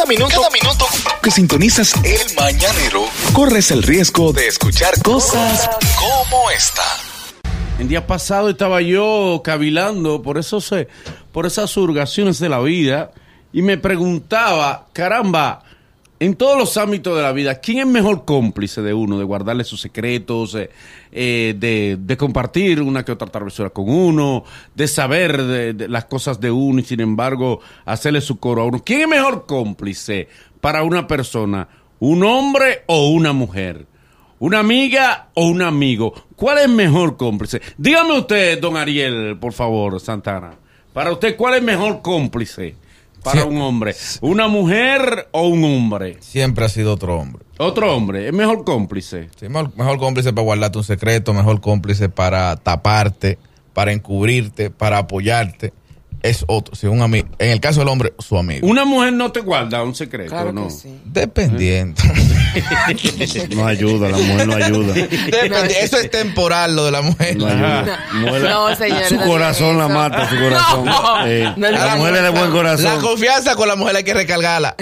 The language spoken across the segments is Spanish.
Cada minuto que sintonizas El Mañanero, corres el riesgo de escuchar cosas como esta. El día pasado estaba yo cavilando por esas surgaciones de la vida y me preguntaba, caramba, en todos los ámbitos de la vida, ¿quién es mejor cómplice de uno, de guardarle sus secretos, de compartir una que otra travesura con uno, de saber de las cosas de uno y sin embargo hacerle su coro a uno? ¿Quién es mejor cómplice para una persona, un hombre o una mujer? ¿Una amiga o un amigo? ¿Cuál es mejor cómplice? Dígame usted, don Ariel, por favor, Santana, para usted, ¿cuál es mejor cómplice? Para un hombre, una mujer o un hombre. Siempre ha sido otro hombre. Otro hombre, es mejor cómplice. Sí, mejor cómplice para guardarte un secreto, mejor cómplice para taparte, para encubrirte, para apoyarte. Es otro, si un amigo. En el caso del hombre, su amigo. Una mujer no te guarda un secreto, claro, ¿no? Sí. Dependiendo. No ayuda, la mujer no ayuda. Eso es temporal, lo de la mujer. No ayuda. No, señor. Su corazón la mata, su corazón. No. La mujer es de buen corazón. La confianza con la mujer hay que recargarla.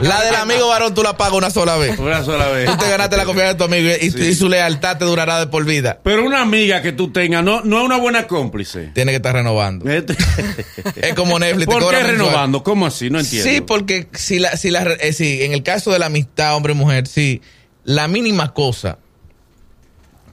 La del amigo varón tú la pagas una sola vez. Tú te ganaste la confianza de tu amigo y su lealtad te durará de por vida. Pero una amiga que tú tengas no es una buena cómplice. Tiene que estar renovando. Es como Netflix. ¿Por qué renovando? ¿Cómo así? No entiendo. Sí, porque si en el caso de la amistad hombre-mujer, sí, la mínima cosa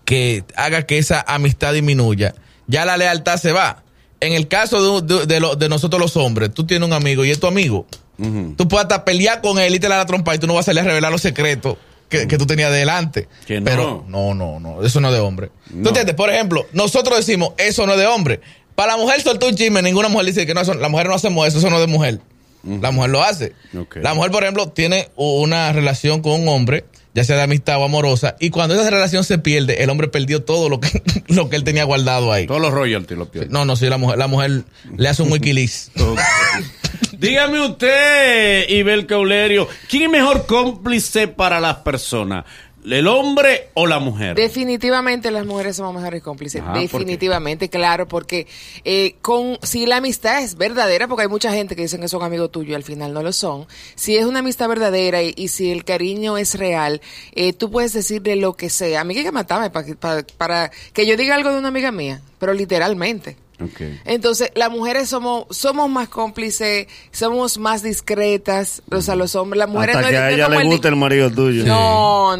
que haga que esa amistad disminuya, ya la lealtad se va. En el caso de nosotros los hombres, tú tienes un amigo y es tu amigo. Uh-huh. Tú puedes hasta pelear con él y te la trompa y tú no vas a salir a revelar los secretos que tú tenías delante. No. Pero no, eso no es de hombre. No. ¿Tú entiendes? Por ejemplo, nosotros decimos, eso no es de hombre. Para la mujer soltó un chisme, ninguna mujer dice que no, la mujer no hacemos eso no es de mujer. Uh-huh. La mujer lo hace. Okay. La mujer, por ejemplo, tiene una relación con un hombre, ya sea de amistad o amorosa, y cuando esa relación se pierde, el hombre perdió todo lo que él tenía guardado ahí. Todos los royalties lo pierde. Sí, la mujer le hace un wikileaks. Dígame usted, Ibel Caulerio, ¿quién es mejor cómplice para las personas? ¿El hombre o la mujer? Definitivamente las mujeres somos mejores cómplices. Definitivamente, ¿por qué? Claro, porque si la amistad es verdadera, porque hay mucha gente que dicen que son amigos tuyos y al final no lo son, si es una amistad verdadera y si el cariño es real, tú puedes decirle lo que sea. A mí hay que matarme para que yo diga algo de una amiga mía, pero literalmente. Okay. Entonces, las mujeres somos más cómplices, somos más discretas, o sea, los hombres, las mujeres... Hasta no, que a ella le gusta el marido tuyo. No.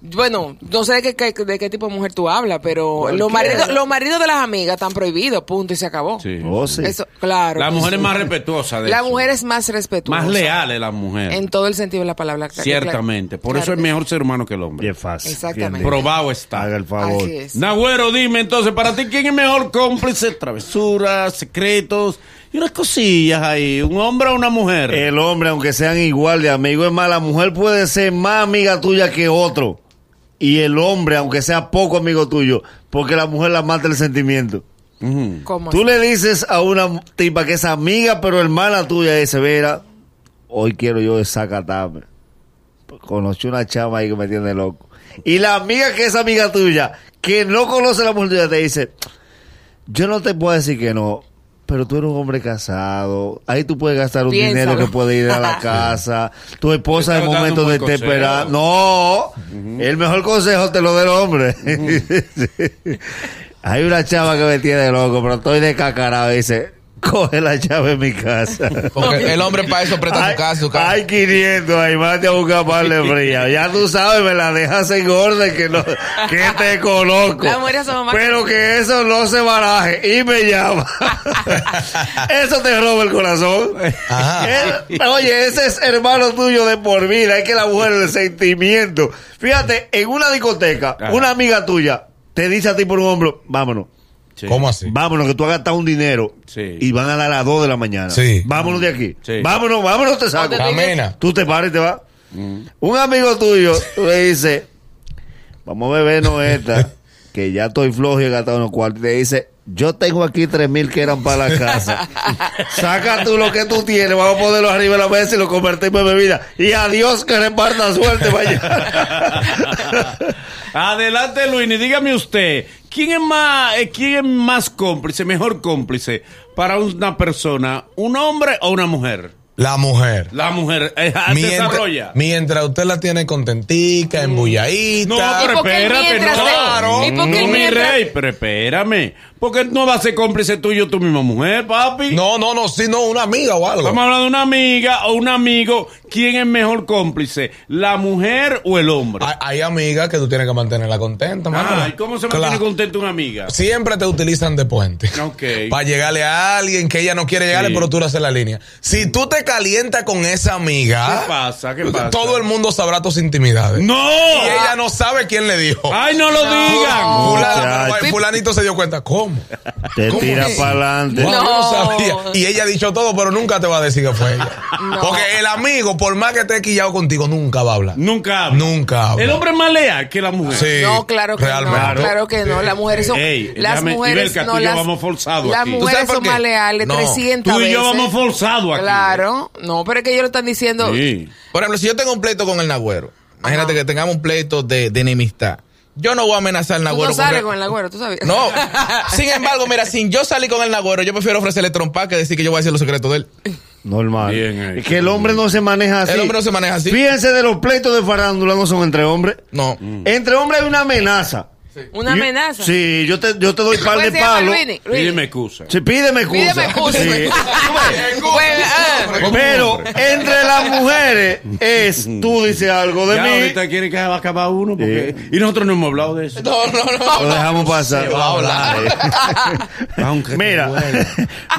Bueno, no sé de qué tipo de mujer tú hablas, pero los maridos de las amigas están prohibidos, punto, y se acabó. Sí. Sí. Eso, claro. La mujer es más respetuosa. La mujer es más respetuosa. Más leal es la mujer. En todo el sentido de la palabra. Ciertamente. Por eso es mejor ser humano que el hombre. Y es fácil. Exactamente. Probado está. Haga el favor. Así es. Nagüero, dime entonces, para ti, ¿quién es mejor cómplice? Travesuras, secretos y unas cosillas ahí, ¿un hombre o una mujer? El hombre, aunque sean igual de amigos, es más, la mujer puede ser más amiga tuya que otro, y el hombre, aunque sea poco amigo tuyo, porque la mujer la mata el sentimiento. Uh-huh. ¿Cómo tú así? Le dices a una tipa que es amiga pero hermana tuya, y se verá, hoy quiero yo desacatarme, conocí una chama ahí que me tiene loco, y la amiga que es amiga tuya, que no conoce a la mujer tuya, te dice, yo no te puedo decir que no, pero tú eres un hombre casado. Ahí tú puedes gastar un dinero que puede ir a la casa. Tu esposa en momento de desesperada. No, el mejor consejo te lo da el hombre. Uh-huh. Hay una chava que me tiene loco, pero estoy descacarado. Dice, coge la llave en mi casa. Porque el hombre para eso presta su casa. Hay 500 ahí, mate a buscar par de fría. Ya tú sabes, me la dejas en orden que te conozco. Pero que eso no se baraje. Y me llama. Eso te roba el corazón. Ajá. Oye, ese es hermano tuyo de por vida. Es que la mujer es el sentimiento. Fíjate, en una discoteca, una amiga tuya te dice a ti por un hombro, vámonos. Sí. ¿Cómo así? Vámonos, que tú has gastado un dinero y van a las 2 de la mañana. Sí. Vámonos de aquí. Sí. Vámonos, te saco. Camina. Tú te paras y te vas. Mm. Un amigo tuyo le dice, vamos a bebernos esta, que ya estoy flojo y he gastado unos cuartos. Y te dice, yo tengo aquí 3,000 que eran para la casa. Saca tú lo que tú tienes, vamos a ponerlo arriba de la mesa y lo convertimos en bebida. Y adiós, que reparta suerte mañana. Adelante, Luini, dígame usted, ¿quién es más cómplice, mejor cómplice para una persona, un hombre o una mujer? La mujer desarrolla. Mientras usted la tiene contentica, embulladita. No, pero espérate, no. Claro. No, mi rey, pero espérame. Porque no va a ser cómplice tuyo tu misma mujer, papi. No, sino una amiga o algo. Estamos hablando de una amiga o un amigo. ¿Quién es mejor cómplice? ¿La mujer o el hombre? Hay amigas que tú tienes que mantenerla contenta, mano. ¿Y cómo se mantiene contenta una amiga? Siempre te utilizan de puente. Ok. Para llegarle a alguien que ella no quiere llegarle, pero tú le haces la línea. Si tú te calienta con esa amiga. ¿Qué pasa? Todo el mundo sabrá tus intimidades. ¡No! Y ella no sabe quién le dijo. ¡Ay, no lo digan! Fulanito se dio cuenta. ¿Cómo? Te tira para adelante. No. Yo no sabía. Y ella ha dicho todo, pero nunca te va a decir que fue ella. No. Porque el amigo, por más que esté quillado contigo, nunca va a hablar. Nunca habla. El hombre es más leal que la mujer. Sí, no, claro que realmente. No. Claro que no. Las mujeres Ibelka, tú y yo vamos forzados. Las mujeres son más leales, 300 veces. Tú y yo vamos forzados aquí. Claro. No, pero es que ellos lo están diciendo. Sí. Por ejemplo, si yo tengo un pleito con el Nagüero, imagínate que tengamos un pleito de enemistad. Yo no voy a amenazar al Nagüero. Tú no sales con el Nagüero, tú sabes. No. Sin embargo, mira, sin yo salir con el Nagüero, yo prefiero ofrecerle trompa que decir que yo voy a decir los secretos de él. Normal. Es que el hombre no se maneja así. El hombre no se maneja así. Fíjense, de los pleitos de farándula no son entre hombres. No. Entre hombres hay una amenaza. ¿Una amenaza? Sí, yo te doy par de palos. Pídeme excusa. Sí, pídeme excusa. Sí. Pero entre las mujeres es tú dices algo de mí. Ahorita quieren que se va a acabar uno. Porque... Sí. Y nosotros no hemos hablado de eso. No. Lo dejamos pasar. Se va a hablar.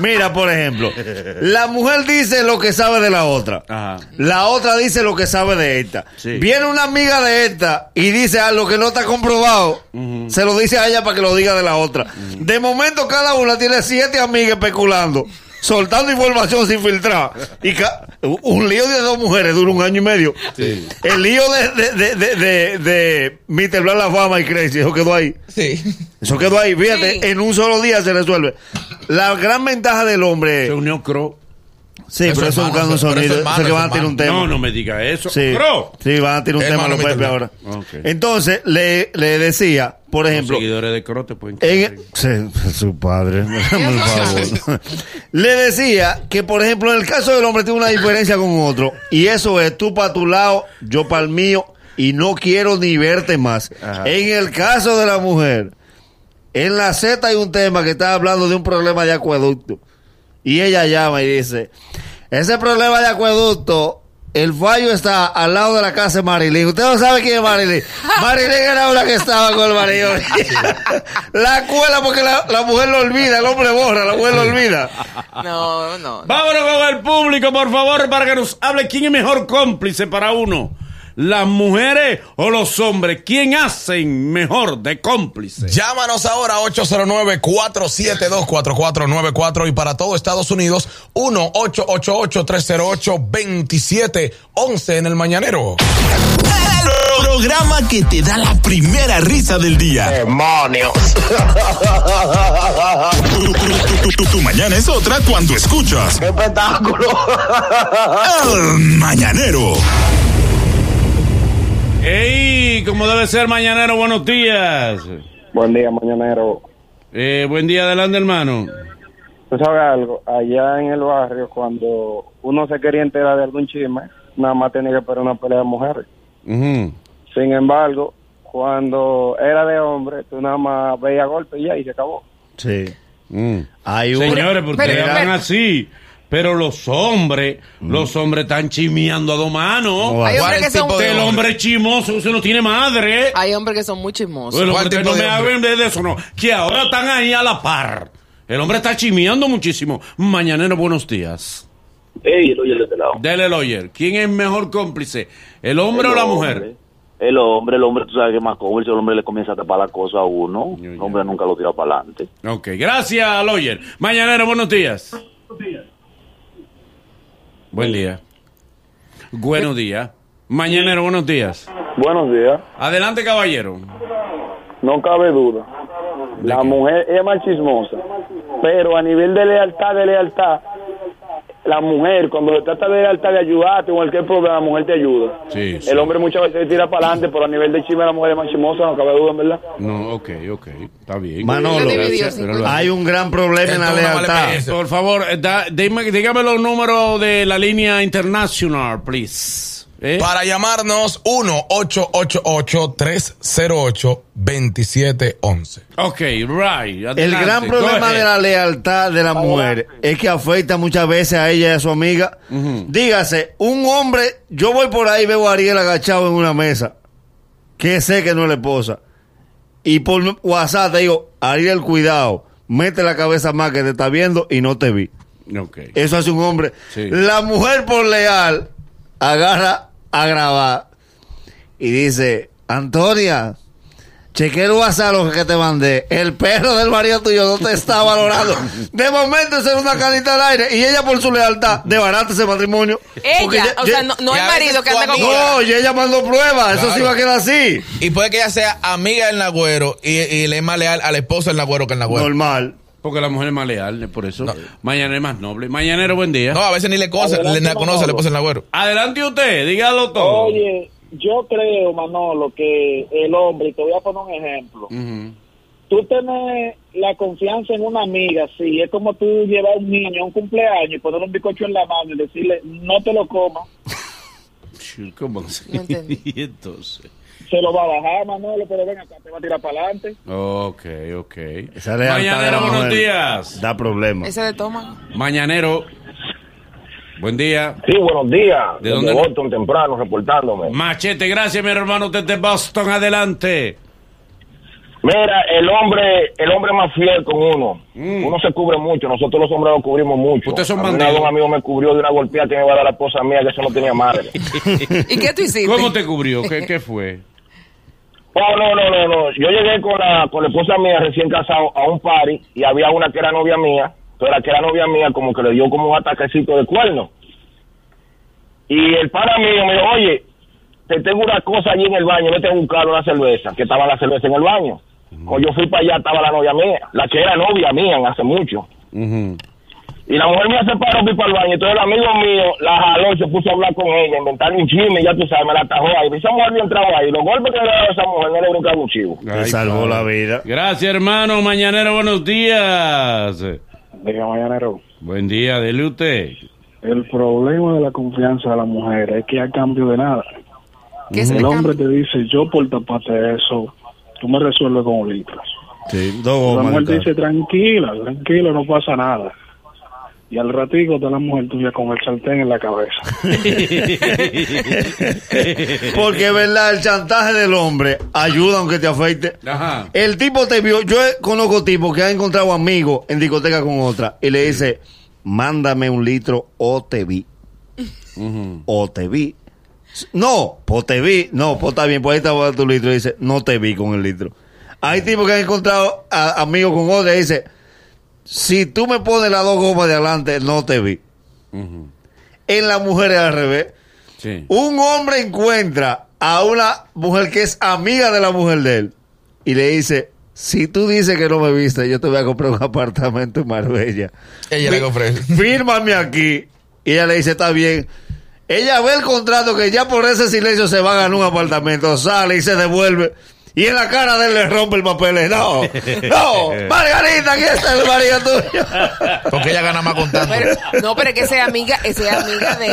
Mira, por ejemplo, la mujer dice lo que sabe de la otra. Ajá. La otra dice lo que sabe de esta. Sí. Viene una amiga de esta y dice algo que no está comprobado. Se lo dice a ella para que lo diga de la otra. De momento cada una tiene 7 amigas especulando, soltando información sin filtrar. Y un lío de 2 mujeres dura un año y medio. Sí. El lío de Mr. Blanc, la fama y Crazy, eso quedó ahí. Sí. Eso quedó ahí, fíjate, sí. En un solo día se resuelve. La gran ventaja del hombre se unió Crow. Sí, eso, pero eso buscando un sonido. Eso que van a tirar un tema. No me digas eso. Sí, bro. Sí, van a tirar un tema a los Pepe ahora. Okay. Entonces, le decía, por ejemplo. Los seguidores de Crote pueden. Su padre. Le decía que, por ejemplo, en el caso del hombre, tiene una diferencia con otro. Y eso es tú para tu lado, yo para el mío. Y no quiero ni verte más. Ajá. En el caso de la mujer, en la Z hay un tema que está hablando de un problema de acueducto. Y ella llama y dice, ese problema de acueducto, el fallo está al lado de la casa de Marilín. Usted no sabe quién es Marilyn. Marilyn era una que estaba con el marido. La cuela porque la mujer lo olvida, el hombre borra, la mujer lo olvida. No. Vámonos con el público, por favor, para que nos hable quién es mejor cómplice para uno. ¿Las mujeres o los hombres? ¿Quién hacen mejor de cómplice? Llámanos ahora 809-472-4494 y para todo Estados Unidos 1-888-308-2711 en El Mañanero. El programa que te da la primera risa del día. ¡Demonios! Tu mañana es otra cuando escuchas. ¡Qué espectáculo! El Mañanero. ¡Ey! ¿Cómo debe ser, Mañanero? Buenos días. Buen día, Mañanero. Buen día, adelante, hermano. ¿Tú sabes algo? Allá en el barrio, cuando uno se quería enterar de algún chisme, nada más tenía que esperar una pelea de mujeres. Uh-huh. Sin embargo, cuando era de hombre, tú nada más veías golpes y ya, y se acabó. Sí. Señores, porque eran así... Pero los hombres están chismeando a 2 manos. No, hay hombres que son... El hombre chismoso, usted no tiene madre. Hay hombres que son muy chismosos. Bueno, ustedes no me hablen de eso, no. Que ahora están ahí a la par. El hombre está chismeando muchísimo. Mañanero, buenos días. Ey, el Oyer de este lado. Dele el Oyer. ¿Quién es mejor cómplice? ¿El hombre o la mujer? El hombre, tú sabes que es más cómplice, el hombre le comienza a tapar la cosa a uno. El hombre nunca lo tira para adelante. Ok, gracias, Oyer. Mañanero, buenos días. Buenos días. Buen día. Buenos días. Mañanero, buenos días. Buenos días. Adelante, caballero. No cabe duda. La mujer es más chismosa. Pero a nivel de lealtad, la mujer, cuando se trata de alta de ayudarte, o cualquier problema, la mujer te ayuda. Sí, el hombre muchas veces tira para adelante, pero a nivel de chisme, la mujer es más chismosa, no cabe duda, en verdad. No, ok, está bien. Manolo, hay un gran problema en la lealtad. Por favor, dígame los números de la línea internacional, please. Para llamarnos, 1-888-308-2711. Ok, right. Adelante. El gran problema de la lealtad de la mujer es que afecta muchas veces a ella y a su amiga. Uh-huh. Dígase, un hombre, yo voy por ahí y veo a Ariel agachado en una mesa, que sé que no es la esposa, y por WhatsApp te digo, Ariel, cuidado, mete la cabeza más que te está viendo y no te vi. Okay. Eso hace un hombre. Sí. La mujer, por leal, agarra a grabar y dice, Antonia, chequea el WhatsApp lo que te mandé, el perro del marido tuyo no te está valorando. De momento es una canita al aire, y ella por su lealtad desbarata ese matrimonio. Ella, no el marido que anda con ella. No, y ella mandó pruebas, claro. Eso sí va a quedar así. Y puede que ella sea amiga del nagüero y le es más leal a la esposa del nagüero que el nagüero. Normal. Porque la mujer es más leal, por eso. No. Mañana es más noble. Mañanero, buen día. No, a veces ni le conoce, le pasa el nagüero. Adelante usted, dígalo todo. Oye, yo creo, Manolo, que el hombre, te voy a poner un ejemplo. Uh-huh. Tú tenés la confianza en una amiga, sí. Es como tú llevar a un niño a un cumpleaños y poner un bizcocho en la mano y decirle, no te lo comas. ¿Cómo así? No entendí. Y entonces, se lo va a bajar, Manolo, pero ven acá, te va a tirar para adelante. Ok. Mañanero, buenos días. Da problemas. Ese de toma. Mañanero, buen día. Sí, buenos días. ¿De dónde? Boston, temprano, reportándome. Machete, gracias, mi hermano, desde Boston, adelante. Mira, el hombre más fiel con uno. Uno se cubre mucho, nosotros los hombres nos cubrimos mucho. Ustedes son bandidos. Un amigo me cubrió de una golpeada que me iba a dar la esposa mía, que eso no tenía madre. ¿Y qué tú hiciste? ¿Cómo te cubrió? ¿Qué fue? Oh, no. Yo llegué con la esposa mía recién casado a un party y había una que era novia mía, pero la que era novia mía como que le dio como un ataquecito de cuerno. Y el pana mío me dijo, oye, te tengo una cosa allí en el baño, vete a buscar una cerveza, que estaba la cerveza en el baño. Cuando yo fui para allá estaba la novia mía, la que era novia mía hace mucho. Uh-huh. Y la mujer mía se paró, fui para el baño, entonces el amigo mío la jaló y se puso a hablar con ella, inventar un chisme, ya tú sabes, me la atajó ahí. Esa mujer bien entraba ahí, los golpes que le daba a esa mujer no le brinca un chivo. Te salvó la vida. Gracias, hermano. Mañanero, buenos días. Diga, Mañanero. Buen día, dele usted. El problema de la confianza de la mujer es que a cambio de nada. El hombre te dice, yo por taparte eso, tú me resuelves con un litro. Sí, la mujer te dice, tranquila, no pasa nada. Y al ratico está la mujer tuya con el sartén en la cabeza. Porque es verdad, el chantaje del hombre ayuda aunque te afecte. Ajá. El tipo te vio, yo conozco tipos que han encontrado amigos en discoteca con otra y le dice, mándame un litro o te vi. Uh-huh. O te vi. No, pues te vi. No, pues está bien, pues ahí te voy a dar tu litro. Y dice, no te vi con el litro. Hay tipos que han encontrado amigos con otra y dice, si tú me pones las dos gomas de adelante, no te vi. Uh-huh. En la mujer es al revés. Sí. Un hombre encuentra a una mujer que es amiga de la mujer de él y le dice, si tú dices que no me viste, yo te voy a comprar un apartamento en Marbella. Ella le compré. Fírmame aquí. Y ella le dice, está bien. Ella ve el contrato que ya por ese silencio se va a ganar un apartamento, sale y se devuelve. Y en la cara de él le rompe el papel. No, Margarita, aquí está el marido tuyo. Porque ella gana más contando. Pero es que esa es amiga de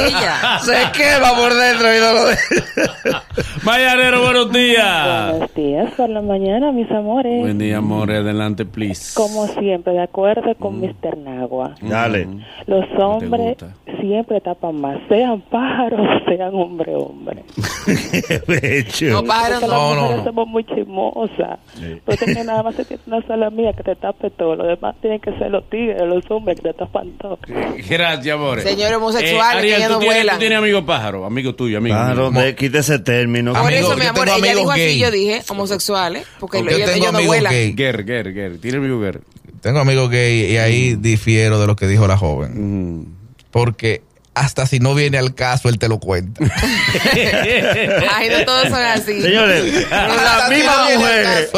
ella. Se quema por dentro y no lo deja. Mañanero, buenos días. Buenos días por la mañana, mis amores. Buen día, amores. Adelante, please. Como siempre, de acuerdo con Mr. Nagua. Dale. Los hombres siempre tapan más. Sean pájaros, sean hombre. Hecho. No, pájaros no. Chismosa. Sí. Porque nada más se tiene una sola amiga que te tape todo. Lo demás tienen que ser los tigres, los hombres que te tapan todo. Gracias, amores. Señores homosexuales, Ariel, que ya no vuelan. ¿Tú tienes amigo pájaro? Amigo tuyo, amigo. Pájaro, quita ese término. Por eso, mi amor, ella dijo gay. Así, yo dije homosexuales, porque ellos no vuelan. Tiene amigo gay. Tengo amigos gay y ahí difiero de lo que dijo la joven. Porque hasta si no viene al caso, él te lo cuenta. Ay, no todos son así. Señores, las mismas mujeres,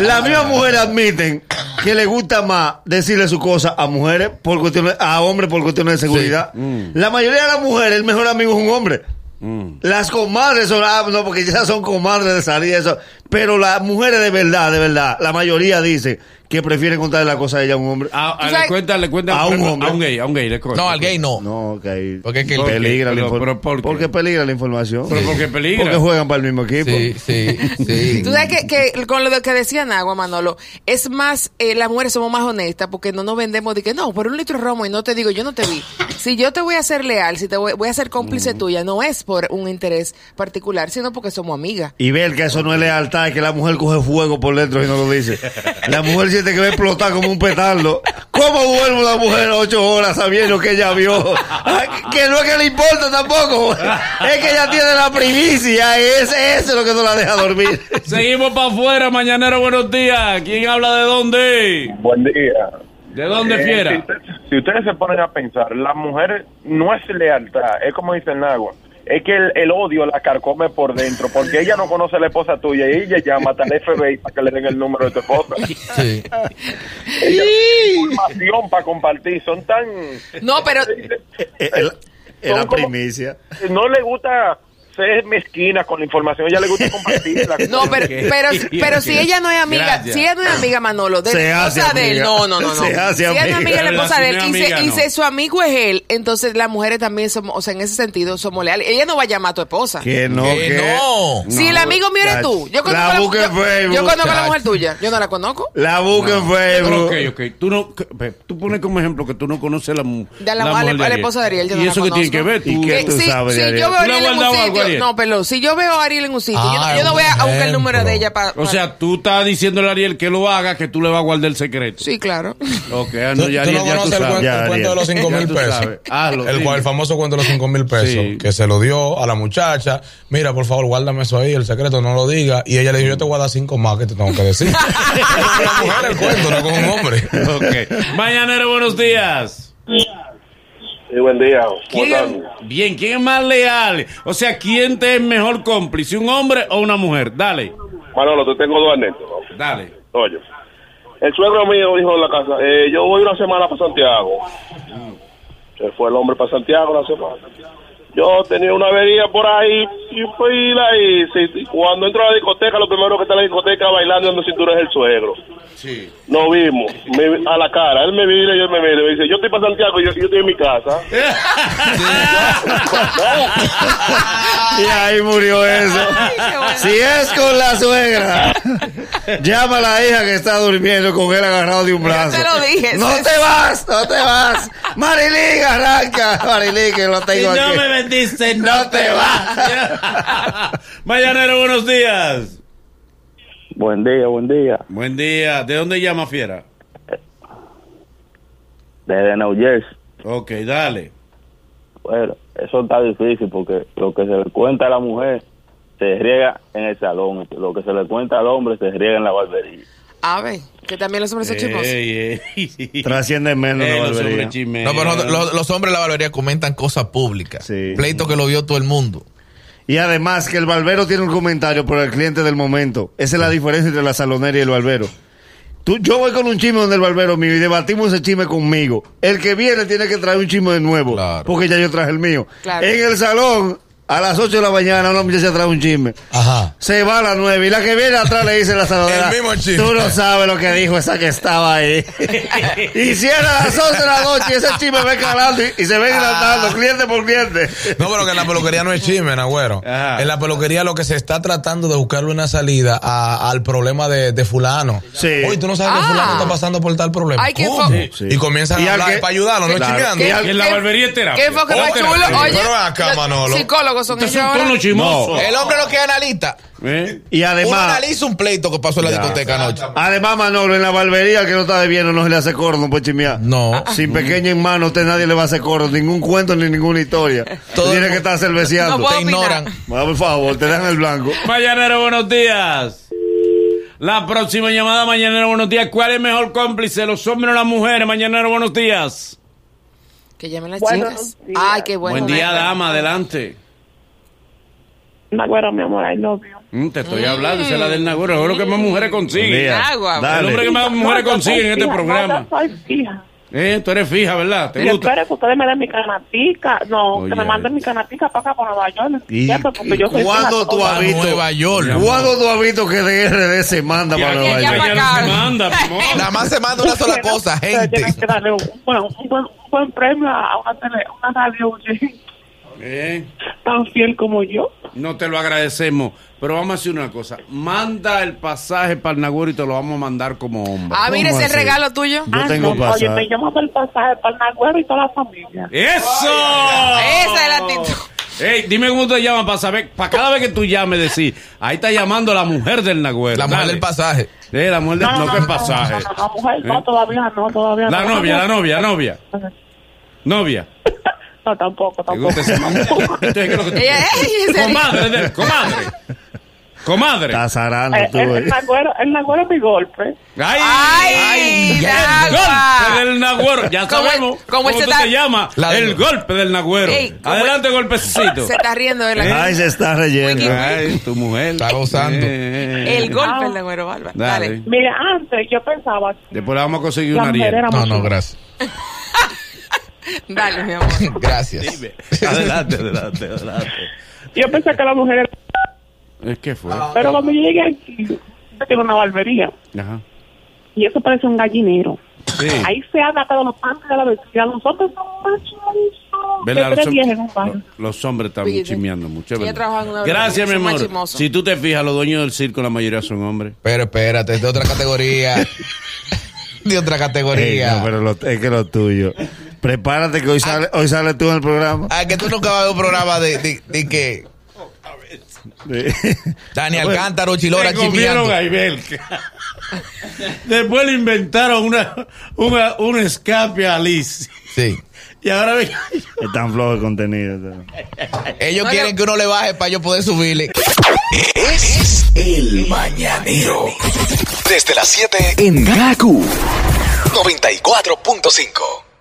las mismas mujeres admiten que le gusta más decirle su cosa a mujeres por cuestiones, a hombres por cuestiones de seguridad. Sí. La mayoría de las mujeres, el mejor amigo es un hombre. Las comadres son, no, porque ya son comadres de salida, eso. Pero las mujeres de verdad, la mayoría dice que prefieren contarle la cosa a ella a un hombre. Le cuenta a un hombre. A un gay le cuenta. No, al gay no. No, okay. Porque peligra la información. Porque peligra la información. Pero porque peligra. Porque juegan para el mismo equipo. Sí. Tú sabes que con lo que decía Nagua, Manolo, es más, las mujeres somos más honestas porque no nos vendemos de que no, por un litro de romo y no te digo, yo no te vi. Si yo te voy a ser leal, si te voy a ser cómplice tuya, no es por un interés particular, sino porque somos amigas. Y ver que eso no es lealtad, es que la mujer coge fuego por dentro y no lo dice. La mujer siente que va a explotar como un petardo. ¿Cómo duerme la mujer 8 horas sabiendo que ella vio? Que no es que le importa tampoco. Es que ella tiene la primicia. Eso es lo que no la deja dormir. Seguimos para afuera, mañanero, buenos días. ¿Quién habla de dónde? Buen día. ¿De dónde, fiera? Si ustedes se ponen a pensar, la mujer no es lealtad. Es como dice el Nagua. Es que el odio la carcome por dentro, porque ella no conoce a la esposa tuya y ella llama hasta el FBI para que le den el número de tu esposa. Sí. Ella tiene información para compartir, son tan... No, pero... Es la primicia. No le gusta... es mezquina con la información, ella le gusta compartirla. No, pero si ella no es amiga, gracias. Si ella no es amiga, Manolo, de la esposa de él, no. Si ella no es amiga de la esposa de él y su amigo es él, entonces las mujeres también somos, o sea, en ese sentido somos leales. Ella no va a llamar a tu esposa. Que no. Si el amigo mío eres tú, yo conozco a la mujer tuya, yo no la conozco. La busca en Facebook. Okay. Tú pones como ejemplo que tú no conoces a la esposa de Ariel. ¿Y eso qué tiene que ver? ¿Y qué tú sabes de Ariel? No, pero si yo veo a Ariel en un sitio, yo no voy a buscar el número de ella para... O sea, tú estás diciéndole a Ariel que lo haga, que tú le vas a guardar el secreto. Sí, claro. Ok, no, ya Ariel, ya tú sabes. El cuento de los 5,000 pesos. El famoso cuento de los 5,000 pesos, sí, que se lo dio a la muchacha. Mira, por favor, guárdame eso ahí, el secreto, no lo digas. Y ella le dijo, yo te voy a dar 5 más que te tengo que decir. Con la mujer el cuento, no con un hombre. Ok. Mañanero, buenos días. Sí, buen día. Bien, ¿quién es más leal? O sea, ¿quién te es mejor cómplice? ¿Un hombre o una mujer? Dale. Manolo, te tengo 2 anécdotas. Dale. Oye, el suegro mío dijo en la casa, yo voy una semana para Santiago. Se fue el hombre para Santiago una semana. Yo tenía una avería por ahí y fui la hice. Y cuando entro a la discoteca, lo primero que está en la discoteca bailando en mi cintura es el suegro. Sí. Nos vimos a la cara. Él me mira y yo me miro. Me dice, yo estoy para Santiago y yo estoy en mi casa. Y ahí murió eso. Ay, si es con la suegra, llama a la hija que está durmiendo con él agarrado de un brazo. Yo te lo dije. No te vas. Marilín, arranca. Marilín, que lo tengo aquí. No me vendiste, no te vas. Mañanero, buenos días. Buen día. ¿De dónde llama, fiera? Desde New Jersey. Ok, dale. Bueno, eso está difícil porque lo que se le cuenta a la mujer se riega en el salón. Lo que se le cuenta al hombre se riega en la barbería. A ver, que también los hombres son chismosos. Trasciende menos la barbería. No, pero los hombres en la barbería comentan cosas públicas. Sí. Pleito que lo vio todo el mundo. Y además que el barbero tiene un comentario por el cliente del momento. Esa es la diferencia entre la salonera y el barbero. Yo voy con un chisme donde el barbero mío y debatimos ese chisme conmigo. El que viene tiene que traer un chisme de nuevo, claro, porque ya yo traje el mío. Claro. En el salón, a las 8 de la mañana, una muchacha trae un chisme. Ajá. Se va a las 9 y la que viene atrás le dice la salonera, el mismo chisme. Tú no sabes lo que dijo esa que estaba ahí. Y cierra a las 11 de la noche y ese chisme va calando y se va enlatando cliente por cliente. No, pero que en la peluquería no es chisme, Nagüero. Ajá. En la peluquería lo que se está tratando de buscarle una salida al problema de fulano. Sí. Oye, tú no sabes que fulano está pasando por tal problema. Ay, ¿cómo? Sí. Y comienzan a hablar para ayudarlo, no chismeando. Y en la barbería es terapia. ¿Qué fue que más chulo? Oye, pero acá, Manolo, psicólogo. Es un tono chismoso. No. El hombre lo que analiza. Y además, uno analiza un pleito que pasó en la discoteca anoche. Además, Manolo, en la barbería que no está debiendo no se le hace corno, no puede chismear. No. Sin pequeño en mano, usted nadie le va a hacer corno, ningún cuento ni ninguna historia. Tiene que estar cerveceando. No te ignoran. Por favor, te dejan el blanco. Mañanero, buenos días. La próxima llamada, Mañanero, buenos días. ¿Cuál es el mejor cómplice, los hombres o las mujeres? Mañanero, buenos días. Que llamen las chicas. Ay, qué bueno. Buen día, dama, adelante. Nagüero, mi amor, I love you. Te estoy hablando, esa es la del Nagüero. Es lo que más mujeres consiguen. El hombre que más mujeres consiguen en este programa. Soy fija. Tú eres fija, ¿verdad? ¿Te gusta? Yo espero que ustedes me den mi canatica. No, oye, que me manden mi canatica para acá, para Nueva York. ¿Cuándo tú has visto Nueva York? ¿Cuándo tú has visto que DRD se manda para Nueva York? Nada más se manda una sola cosa, gente. Tienen que darle un buen premio a una radio tan fiel como yo. No te lo agradecemos. Pero vamos a hacer una cosa. Manda el pasaje para el Nagüero y te lo vamos a mandar como hombre. Ah, mira ese regalo tuyo. Yo tengo pasaje. Oye, me llamas el pasaje para el Nagüero y toda la familia. ¡Eso! Esa es la actitud. Ey, dime cómo te llaman para saber. Para cada vez que tú llames, decir, ahí está llamando la mujer del Nagüero. La mujer del pasaje. La mujer del pasaje. No, que pasaje. La mujer no, todavía no, todavía no. La novia. Novia. No, tampoco. Comadre. Está zarando tú. El Nagüero es mi golpe. ¡Ay! ¡El golpe del Nagüero! Ya sabemos cómo se llama el golpe del Nagüero. Adelante, golpecito. Se está riendo de la gente. Ay, se está reyendo. Ay, tu mujer. Está gozando. El golpe del Nagüero, Álvaro. Dale. Mira, antes yo pensaba. Después vamos a conseguir una Ariel. No, gracias. Dale, mi amor. Gracias. Adelante. Yo pensé que la mujer era... Es que fue. Pero cuando yo llegué aquí, yo tengo una barbería. Ajá. Y eso parece un gallinero. Sí. Ahí se han atado los panties de la vecina. Los hombres son machos. Los hombres están chimeando mucho. Gracias, mi amor. Machimoso. Si tú te fijas, los dueños del circo, la mayoría son hombres. Pero espérate, es de otra categoría. No, pero es que lo tuyo. Prepárate que hoy sale tú en el programa. Ah, que tú nunca vas a ver un programa de que... Daniel Cántaro, Chilora, Chimiando. A Ibel. Después le inventaron un escape a Liz. Sí. Y ahora ven. Están flojos de contenido. Ellos quieren que uno le baje para yo poder subirle. Es el Mañanero. Desde las 7 en Kaku 94.5.